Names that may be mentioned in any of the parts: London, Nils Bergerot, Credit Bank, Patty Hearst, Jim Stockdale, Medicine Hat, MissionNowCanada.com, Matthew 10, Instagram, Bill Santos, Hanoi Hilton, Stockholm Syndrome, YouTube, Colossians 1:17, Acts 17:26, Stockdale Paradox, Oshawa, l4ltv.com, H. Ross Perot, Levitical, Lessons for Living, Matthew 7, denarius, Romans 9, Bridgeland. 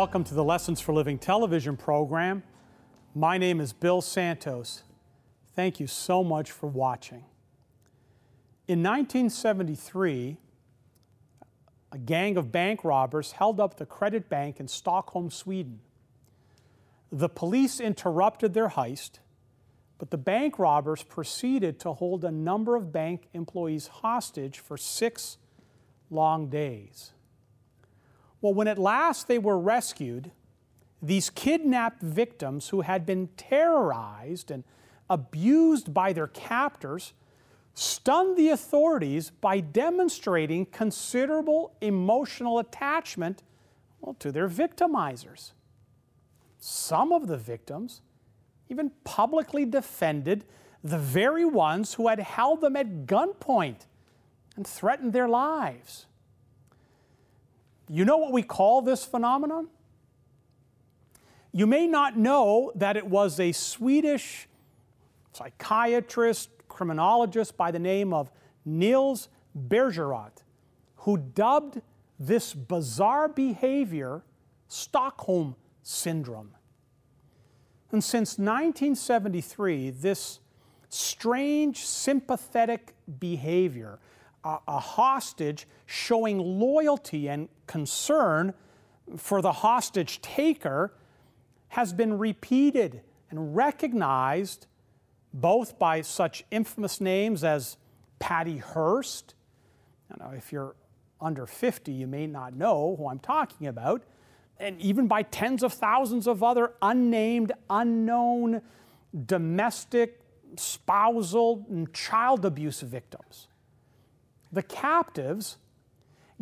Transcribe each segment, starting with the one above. Welcome to the Lessons for Living television program. My name is Bill Santos. Thank you so much for watching. In 1973, a gang of bank robbers held up the Credit Bank in Stockholm, Sweden. The police interrupted their heist, but the bank robbers proceeded to hold a number of bank employees hostage for 6 long days. Well, when at last they were rescued, these kidnapped victims who had been terrorized and abused by their captors stunned the authorities by demonstrating considerable emotional attachment, well, to their victimizers. Some of the victims even publicly defended the very ones who had held them at gunpoint and threatened their lives. You know what we call this phenomenon? You may not know that it was a Swedish psychiatrist, criminologist by the name of Nils Bergerot, who dubbed this bizarre behavior Stockholm Syndrome. And since 1973, this strange sympathetic behavior, a hostage showing loyalty and concern for the hostage taker, has been repeated and recognized both by such infamous names as Patty Hearst. Now, if you're under 50, you may not know who I'm talking about, and even by tens of thousands of other unnamed, unknown domestic, spousal, and child abuse victims. The captives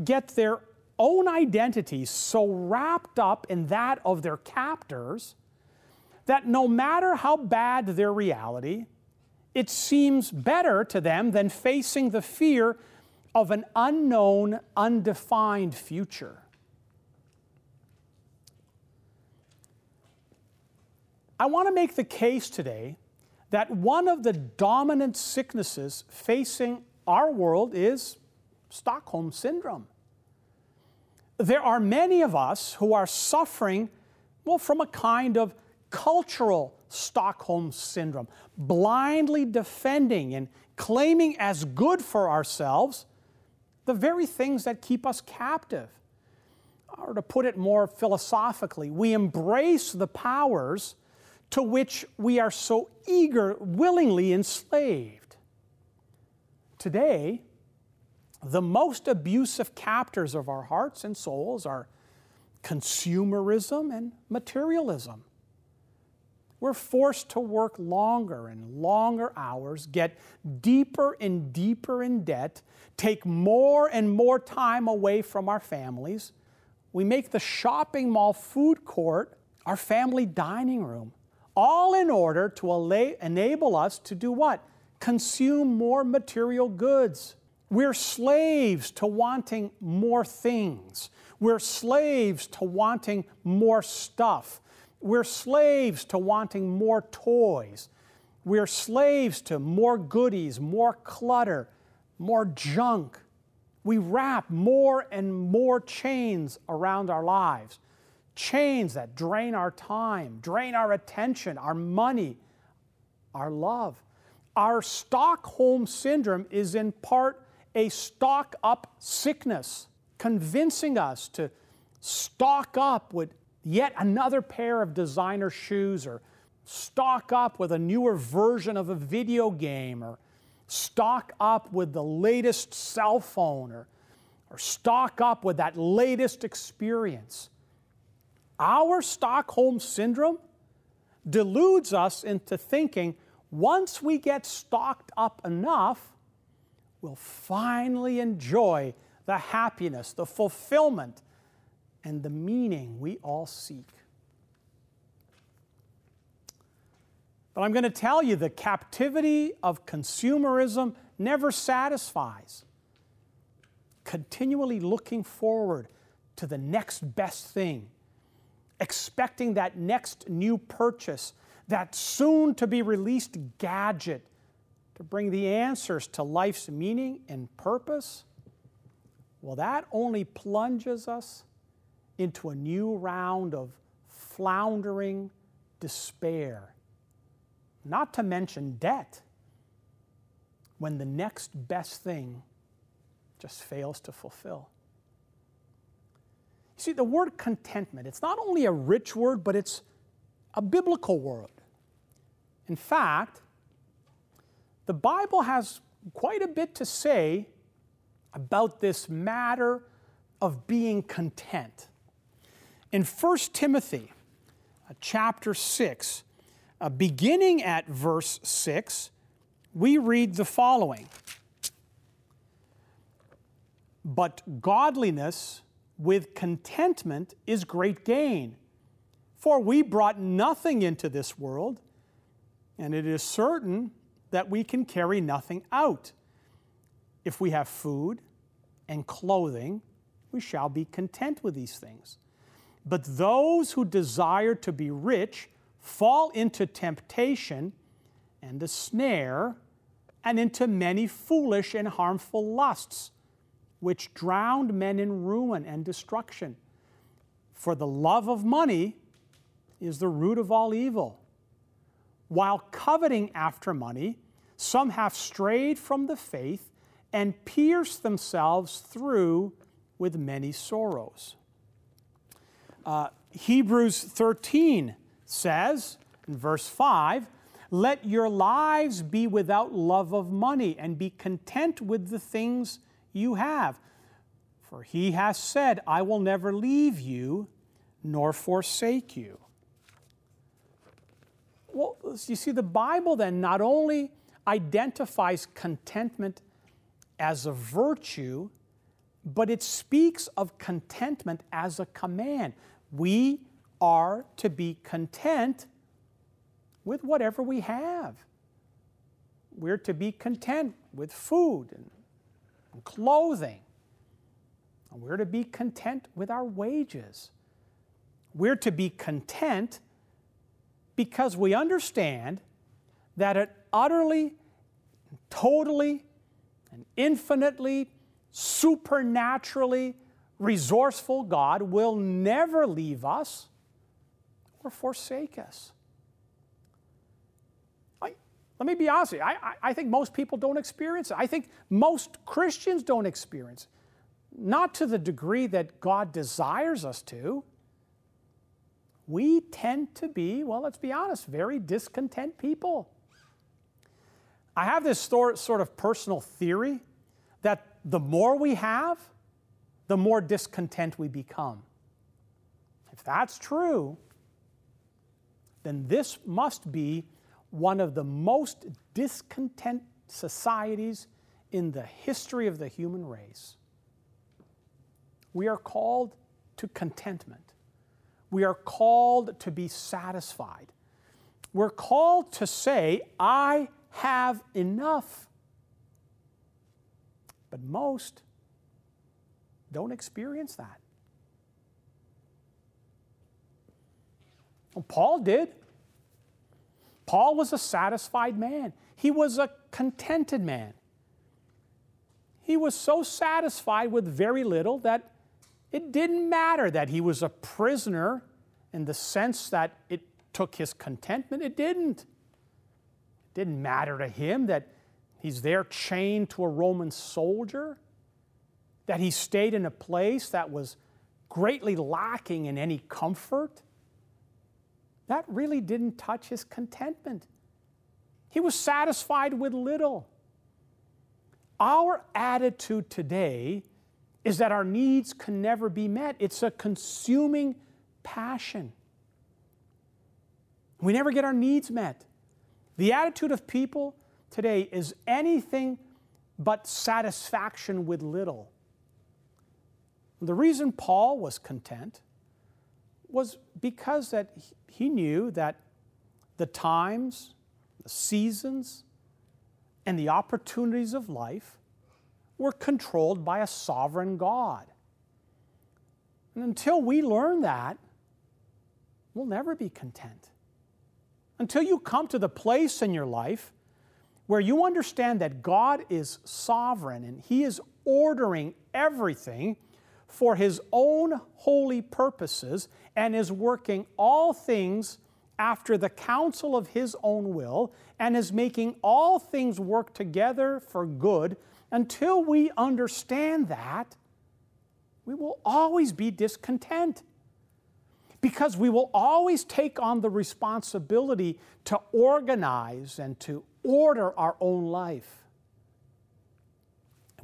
get their own identity so wrapped up in that of their captors that no matter how bad their reality, it seems better to them than facing the fear of an unknown, undefined future. I want to make the case today that one of the dominant sicknesses facing our world is Stockholm Syndrome. There are many of us who are suffering, well, from a kind of cultural Stockholm Syndrome, blindly defending and claiming as good for ourselves the very things that keep us captive. Or to put it more philosophically, we embrace the powers to which we are so willingly enslaved. Today, the most abusive captors of our hearts and souls are consumerism and materialism. We're forced to work longer and longer hours, get deeper and deeper in debt, take more and more time away from our families. We make the shopping mall food court our family dining room, all in order to enable us to do what? Consume more material goods. We're slaves to wanting more things. We're slaves to wanting more stuff. We're slaves to wanting more toys. We're slaves to more goodies, more clutter, more junk. We wrap more and more chains around our lives, chains that drain our time, drain our attention, our money, our love. Our Stockholm Syndrome is in part a stock-up sickness, convincing us to stock up with yet another pair of designer shoes, or stock up with a newer version of a video game, or stock up with the latest cell phone, or stock up with that latest experience. Our Stockholm Syndrome deludes us into thinking once we get stocked up enough, we'll finally enjoy the happiness, the fulfillment, and the meaning we all seek. But I'm going to tell you, the captivity of consumerism never satisfies. Continually looking forward to the next best thing, expecting that next new purchase, that soon-to-be-released gadget to bring the answers to life's meaning and purpose, well, that only plunges us into a new round of floundering despair, not to mention debt, when the next best thing just fails to fulfill. You see, the word contentment, it's not only a rich word, but it's a biblical word. In fact, the Bible has quite a bit to say about this matter of being content. In 1 Timothy chapter 6, beginning at verse 6, we read the following: "But godliness with contentment is great gain, for we brought nothing into this world, and it is certain that we can carry nothing out. If we have food and clothing, we shall be content with these things. But those who desire to be rich fall into temptation and a snare, and into many foolish and harmful lusts, which drowned men in ruin and destruction. For the love of money is the root of all evil. While coveting after money, some have strayed from the faith and pierced themselves through with many sorrows." Hebrews 13 says, in verse 5, "Let your lives be without love of money, and be content with the things you have. For he has said, I will never leave you nor forsake you." Well, you see, the Bible then not only identifies contentment as a virtue, but it speaks of contentment as a command. We are to be content with whatever we have. We're to be content with food and clothing. And we're to be content with our wages. We're to be content because we understand that an utterly, totally, and infinitely, supernaturally resourceful God will never leave us or forsake us. Let me be honest with you. I think most people don't experience it. I think most Christians don't experience it. Not to the degree that God desires us to. We tend to be, well, let's be honest, very discontent people. I have this sort of personal theory that the more we have, the more discontent we become. If that's true, then this must be one of the most discontent societies in the history of the human race. We are called to contentment. We are called to be satisfied. We're called to say, I have enough. But most don't experience that. Well, Paul did. Paul was a satisfied man. He was a contented man. He was so satisfied with very little that it didn't matter that he was a prisoner in the sense that it took his contentment. It didn't. It didn't matter to him that he's there chained to a Roman soldier, that he stayed in a place that was greatly lacking in any comfort. That really didn't touch his contentment. He was satisfied with little. Our attitude today is that our needs can never be met. It's a consuming passion. We never get our needs met. The attitude of people today is anything but satisfaction with little. The reason Paul was content was because that he knew that the times, the seasons, and the opportunities of life were controlled by a sovereign God. And until we learn that, we'll never be content. Until you come to the place in your life where you understand that God is sovereign and He is ordering everything for his own holy purposes and is working all things after the counsel of his own will and is making all things work together for good, until we understand that, we will always be discontent, because we will always take on the responsibility to organize and to order our own life.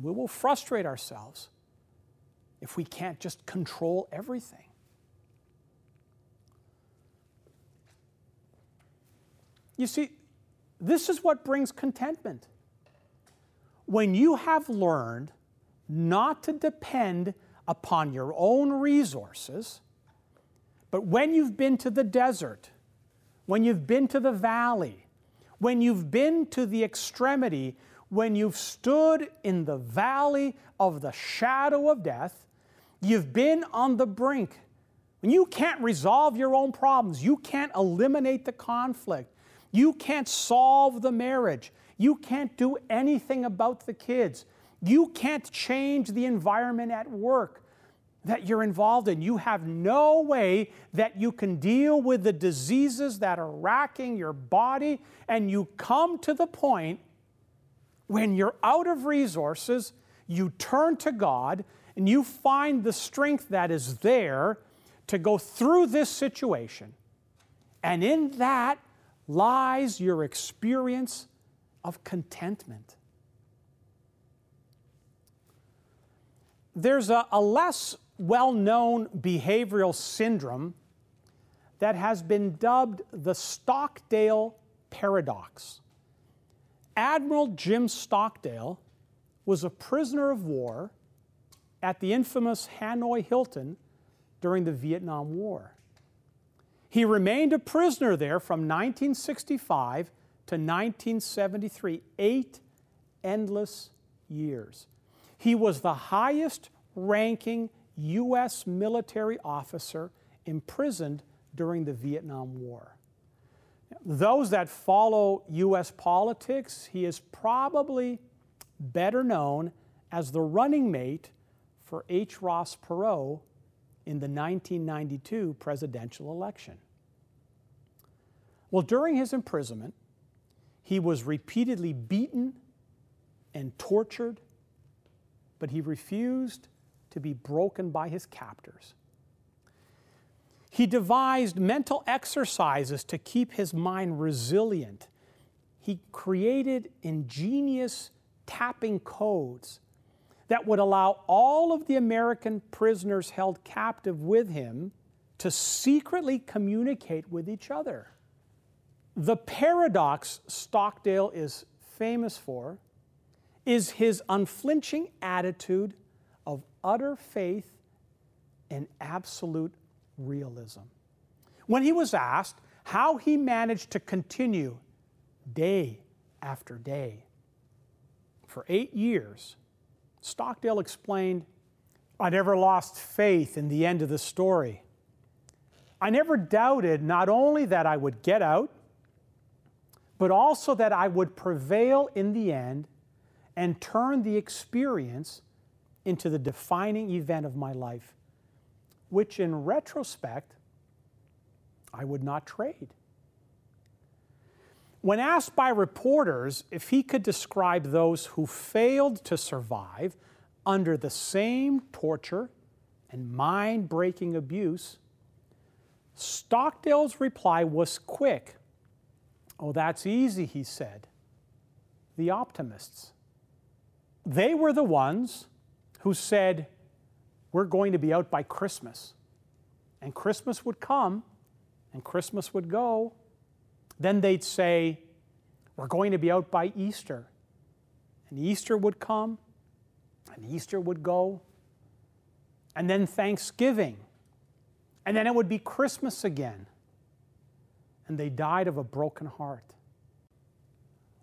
We will frustrate ourselves if we can't just control everything. You see, this is what brings contentment. When you have learned not to depend upon your own resources, but when you've been to the desert, when you've been to the valley, when you've been to the extremity, when you've stood in the valley of the shadow of death, you've been on the brink. When you can't resolve your own problems, you can't eliminate the conflict, you can't solve the marriage, you can't do anything about the kids, you can't change the environment at work that you're involved in. You have no way that you can deal with the diseases that are racking your body, and you come to the point when you're out of resources, you turn to God and you find the strength that is there to go through this situation. And in that lies your experience of contentment. There's a less well-known behavioral syndrome that has been dubbed the Stockdale Paradox. Admiral Jim Stockdale was a prisoner of war at the infamous Hanoi Hilton during the Vietnam War. He remained a prisoner there from 1965 to 1973, 8 endless years. He was the highest-ranking U.S. military officer imprisoned during the Vietnam War. Those that follow U.S. politics, he is probably better known as the running mate for H. Ross Perot in the 1992 presidential election. Well, during his imprisonment, he was repeatedly beaten and tortured, but he refused to be broken by his captors. He devised mental exercises to keep his mind resilient. He created ingenious tapping codes that would allow all of the American prisoners held captive with him to secretly communicate with each other. The paradox Stockdale is famous for is his unflinching attitude of utter faith and absolute realism. When he was asked how he managed to continue day after day for 8 years, Stockdale explained, "I never lost faith in the end of the story. I never doubted not only that I would get out, but also that I would prevail in the end and turn the experience into the defining event of my life, which in retrospect, I would not trade." When asked by reporters if he could describe those who failed to survive under the same torture and mind-breaking abuse, Stockdale's reply was quick. "Oh, that's easy," he said. "The optimists. They were the ones who said, 'We're going to be out by Christmas.' And Christmas would come, and Christmas would go. Then they'd say, 'We're going to be out by Easter.' And Easter would come, and Easter would go. And then Thanksgiving. And then it would be Christmas again." And they died of a broken heart.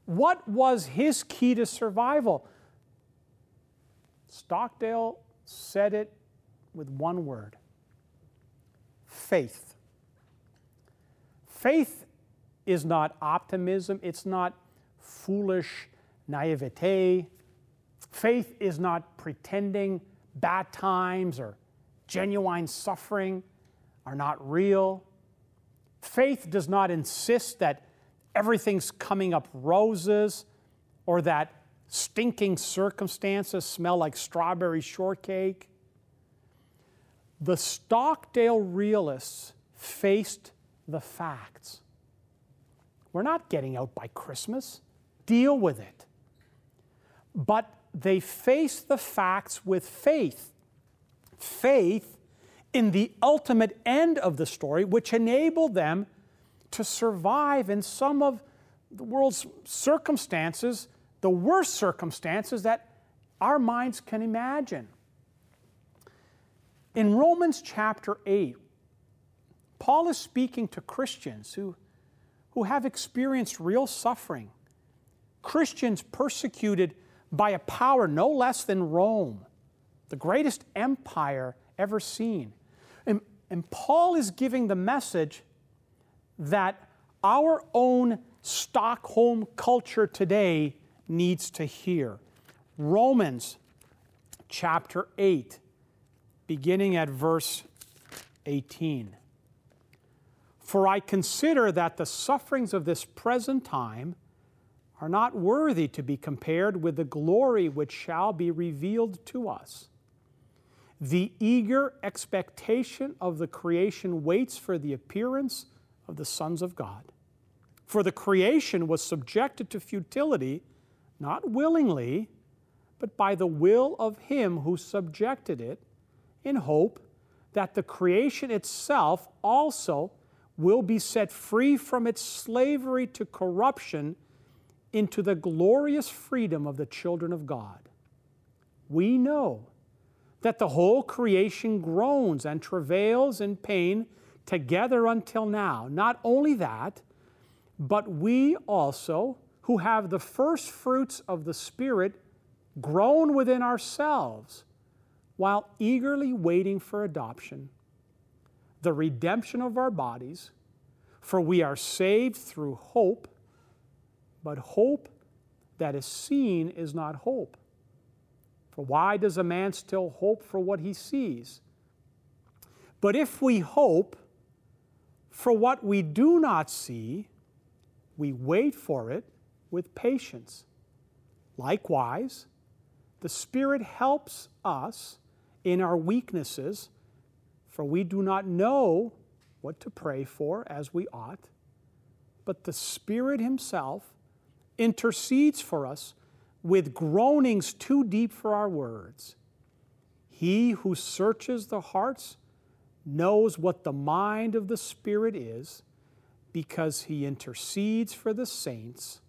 What was his key to survival? Stockdale said it with one word: faith. Faith is not optimism. It's not foolish naivete. Faith is not pretending bad times or genuine suffering are not real. Faith does not insist that everything's coming up roses or that stinking circumstances smell like strawberry shortcake. The Stockdale realists faced the facts. We're not getting out by Christmas. Deal with it. But they face the facts with faith. Faith in the ultimate end of the story, which enabled them to survive in some of the world's circumstances, the worst circumstances that our minds can imagine. In Romans chapter 8, Paul is speaking to Christians who have experienced real suffering. Christians persecuted by a power no less than Rome, the greatest empire ever seen. And Paul is giving the message that our own Stockholm culture today needs to hear. Romans chapter 8, beginning at verse 18. For I consider that the sufferings of this present time are not worthy to be compared with the glory which shall be revealed to us. The eager expectation of the creation waits for the appearance of the sons of God. For the creation was subjected to futility, not willingly, but by the will of him who subjected it, in hope that the creation itself also will be set free from its slavery to corruption into the glorious freedom of the children of God. We know that the whole creation groans and travails in pain together until now. Not only that, but we also, who have the first fruits of the Spirit, groan within ourselves while eagerly waiting for adoption, the redemption of our bodies, for we are saved through hope. But hope that is seen is not hope. For why does a man still hope for what he sees? But if we hope for what we do not see, we wait for it with patience. Likewise, the Spirit helps us in our weaknesses, for we do not know what to pray for as we ought, but the Spirit himself intercedes for us with groanings too deep for our words. He who searches the hearts knows what the mind of the Spirit is, because he intercedes for the saints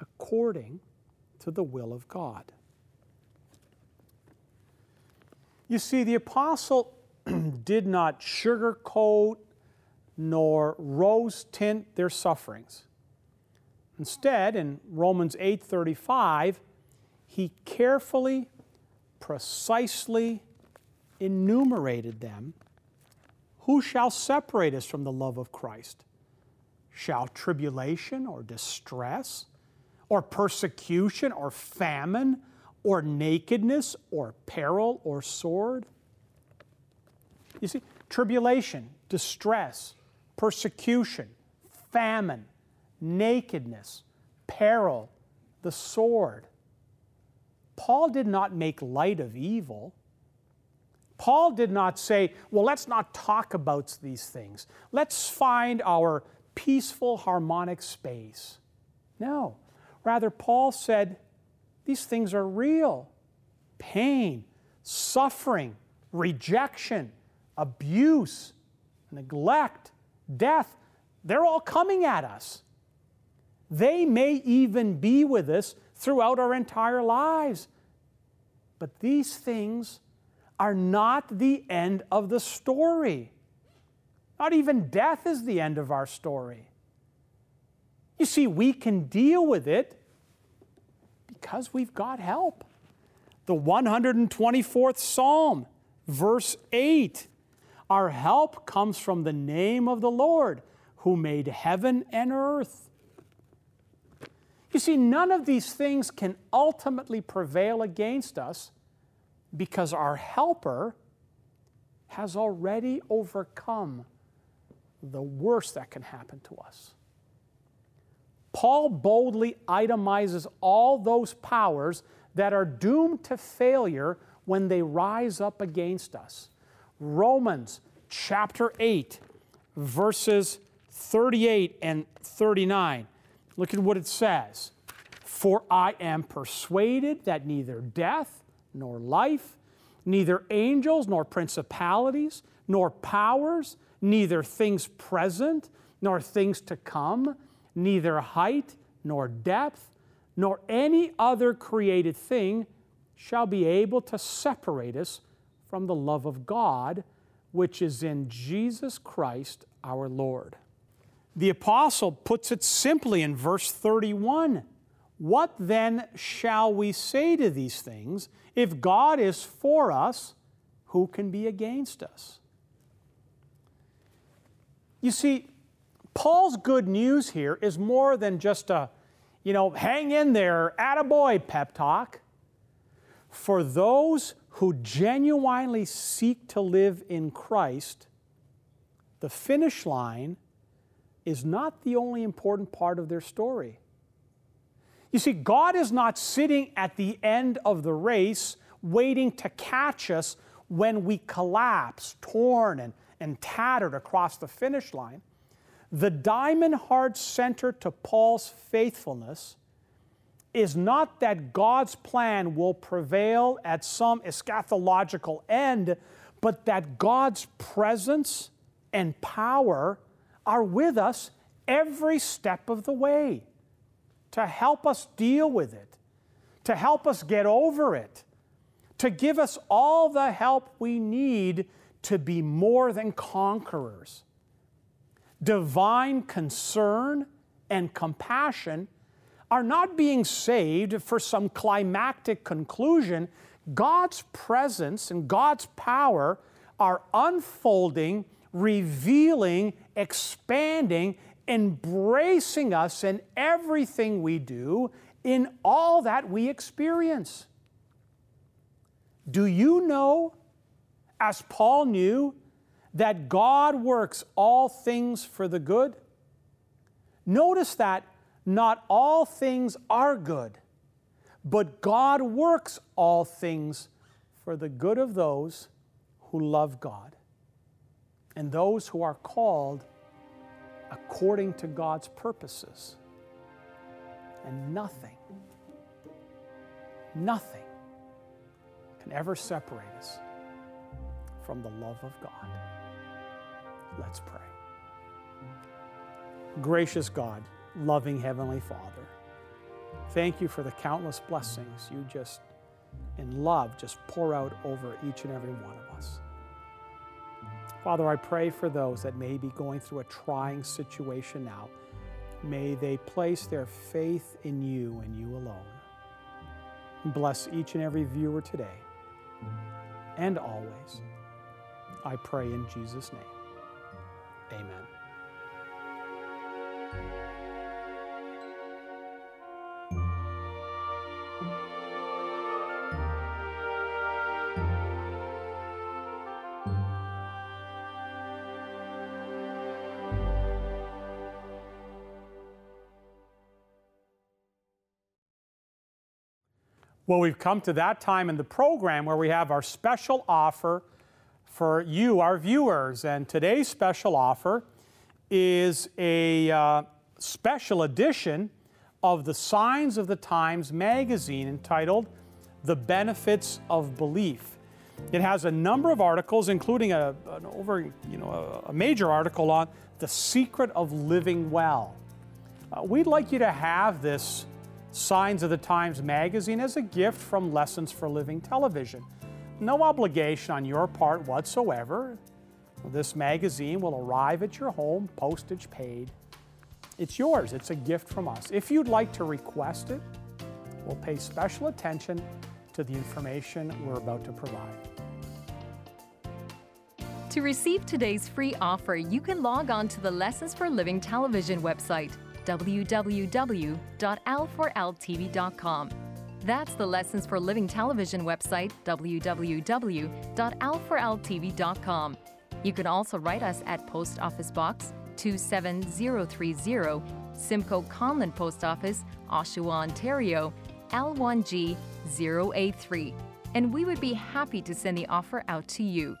according to the will of God. You see, the apostle did not sugarcoat nor rose-tint their sufferings. Instead, in Romans 8:35, he carefully, precisely enumerated them. Who shall separate us from the love of Christ? Shall tribulation or distress or persecution or famine or nakedness or peril or sword? You see, tribulation, distress, persecution, famine, nakedness, peril, the sword. Paul did not make light of evil. Paul did not say, well, let's not talk about these things. Let's find our peaceful, harmonic space. No. Rather, Paul said, these things are real. Pain, suffering, rejection, abuse, neglect, death, they're all coming at us. They may even be with us throughout our entire lives. But these things are not the end of the story. Not even death is the end of our story. You see, we can deal with it because we've got help. The 124th Psalm, verse 8, our help comes from the name of the Lord, who made heaven and earth. You see, none of these things can ultimately prevail against us. because our helper has already overcome the worst that can happen to us. Paul boldly itemizes all those powers that are doomed to failure when they rise up against us. Romans chapter 8, verses 38 and 39. Look at what it says. For I am persuaded that neither death nor life, neither angels nor principalities, nor powers, neither things present nor things to come, neither height nor depth, nor any other created thing shall be able to separate us from the love of God, which is in Jesus Christ our Lord. The apostle puts it simply in verse 31. What then shall we say to these things? If God is for us, who can be against us? You see, Paul's good news here is more than just a, hang in there, attaboy pep talk. For those who genuinely seek to live in Christ, the finish line is not the only important part of their story. You see, God is not sitting at the end of the race waiting to catch us when we collapse, torn and tattered across the finish line. The diamond-hard center to Paul's faithfulness is not that God's plan will prevail at some eschatological end, but that God's presence and power are with us every step of the way to help us deal with it, to help us get over it, to give us all the help we need to be more than conquerors. Divine concern and compassion are not being saved for some climactic conclusion. God's presence and God's power are unfolding, revealing, expanding, embracing us in everything we do, in all that we experience. Do you know, as Paul knew, that God works all things for the good? Notice that not all things are good, but God works all things for the good of those who love God and those who are called according to God's purposes. And nothing can ever separate us from the love of God. Let's pray. Gracious God, loving Heavenly Father, thank you for the countless blessings you just, in love, just pour out over each and every one of us. Father, I pray for those that may be going through a trying situation now. May they place their faith in you and you alone. Bless each and every viewer today and always. I pray in Jesus' name. Amen. Well, we've come to that time in the program where we have our special offer for you, our viewers. And today's special offer is a special edition of the Signs of the Times magazine entitled The Benefits of Belief. It has a number of articles, including a major article on the secret of living well. We'd like you to have this Signs of the Times magazine as a gift from Lessons for Living Television. No obligation on your part whatsoever. This magazine will arrive at your home, postage paid. It's yours. It's a gift from us. If you'd like to request it, we'll pay special attention to the information we're about to provide. To receive today's free offer, you can log on to the Lessons for Living Television website, www.l4ltv.com. That's the Lessons for Living television website, www.l4ltv.com. You can also write us at Post Office Box 27030, Simcoe Conlon Post Office, Oshawa, Ontario, L1G 083. And we would be happy to send the offer out to you.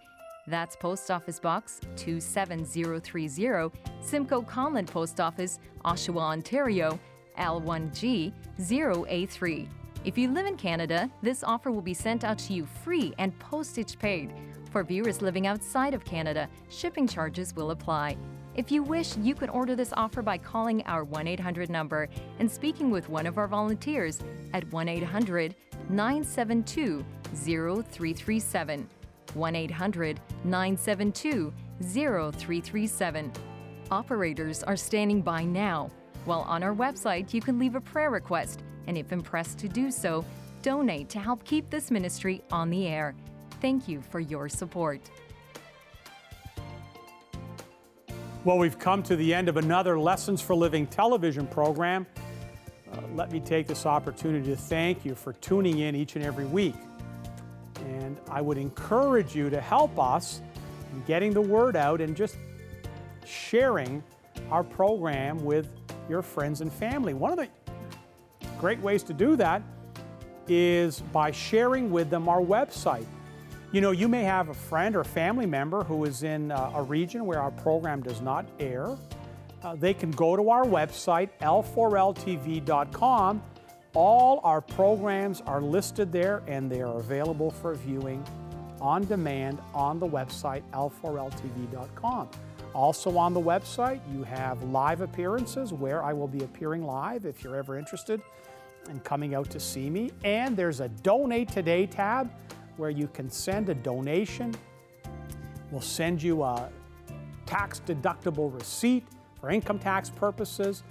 That's Post Office Box 27030, Simcoe Conlon Post Office, Oshawa, Ontario, L1G 083. If you live in Canada, this offer will be sent out to you free and postage paid. For viewers living outside of Canada, shipping charges will apply. If you wish, you can order this offer by calling our 1-800 number and speaking with one of our volunteers at 1-800-972-0337. 1-800-972-0337. Operators are standing by now. While on our website, you can leave a prayer request, and if impressed to do so, donate to help keep this ministry on the air. Thank you for your support. Well, we've come to the end of another Lessons for Living television program. Let me take this opportunity to thank you for tuning in each and every week. And I would encourage you to help us in getting the word out and just sharing our program with your friends and family. One of the great ways to do that is by sharing with them our website. You know, you may have a friend or family member who is in a region where our program does not air. They can go to our website, l4ltv.com. All our programs are listed there, and they are available for viewing on demand on the website, l4ltv.com. Also on the website, you have live appearances where I will be appearing live if you're ever interested in coming out to see me. And there's a Donate Today tab where you can send a donation. We'll send you a tax-deductible receipt for income tax purposes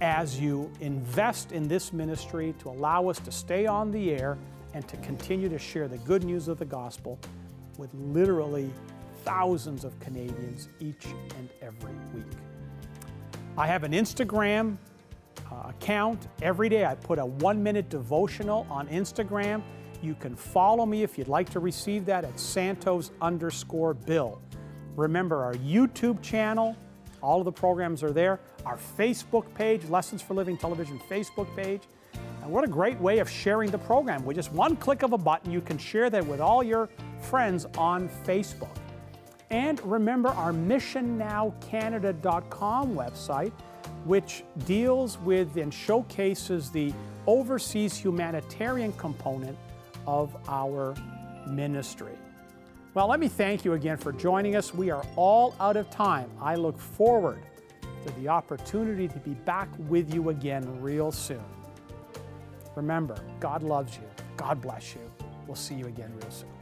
as you invest in this ministry to allow us to stay on the air and to continue to share the good news of the gospel with literally thousands of Canadians each and every week. I have an Instagram account. Every day I put a 1-minute devotional on Instagram. You can follow me if you'd like to receive that at Santos_Bill. Remember our YouTube channel, all of the programs are there. Our Facebook page, Lessons for Living Television Facebook page. And what a great way of sharing the program. With just one click of a button, you can share that with all your friends on Facebook. And remember our MissionNowCanada.com website, which deals with and showcases the overseas humanitarian component of our ministry. Well, let me thank you again for joining us. We are all out of time. I look forward to the opportunity to be back with you again real soon. Remember, God loves you. God bless you. We'll see you again real soon.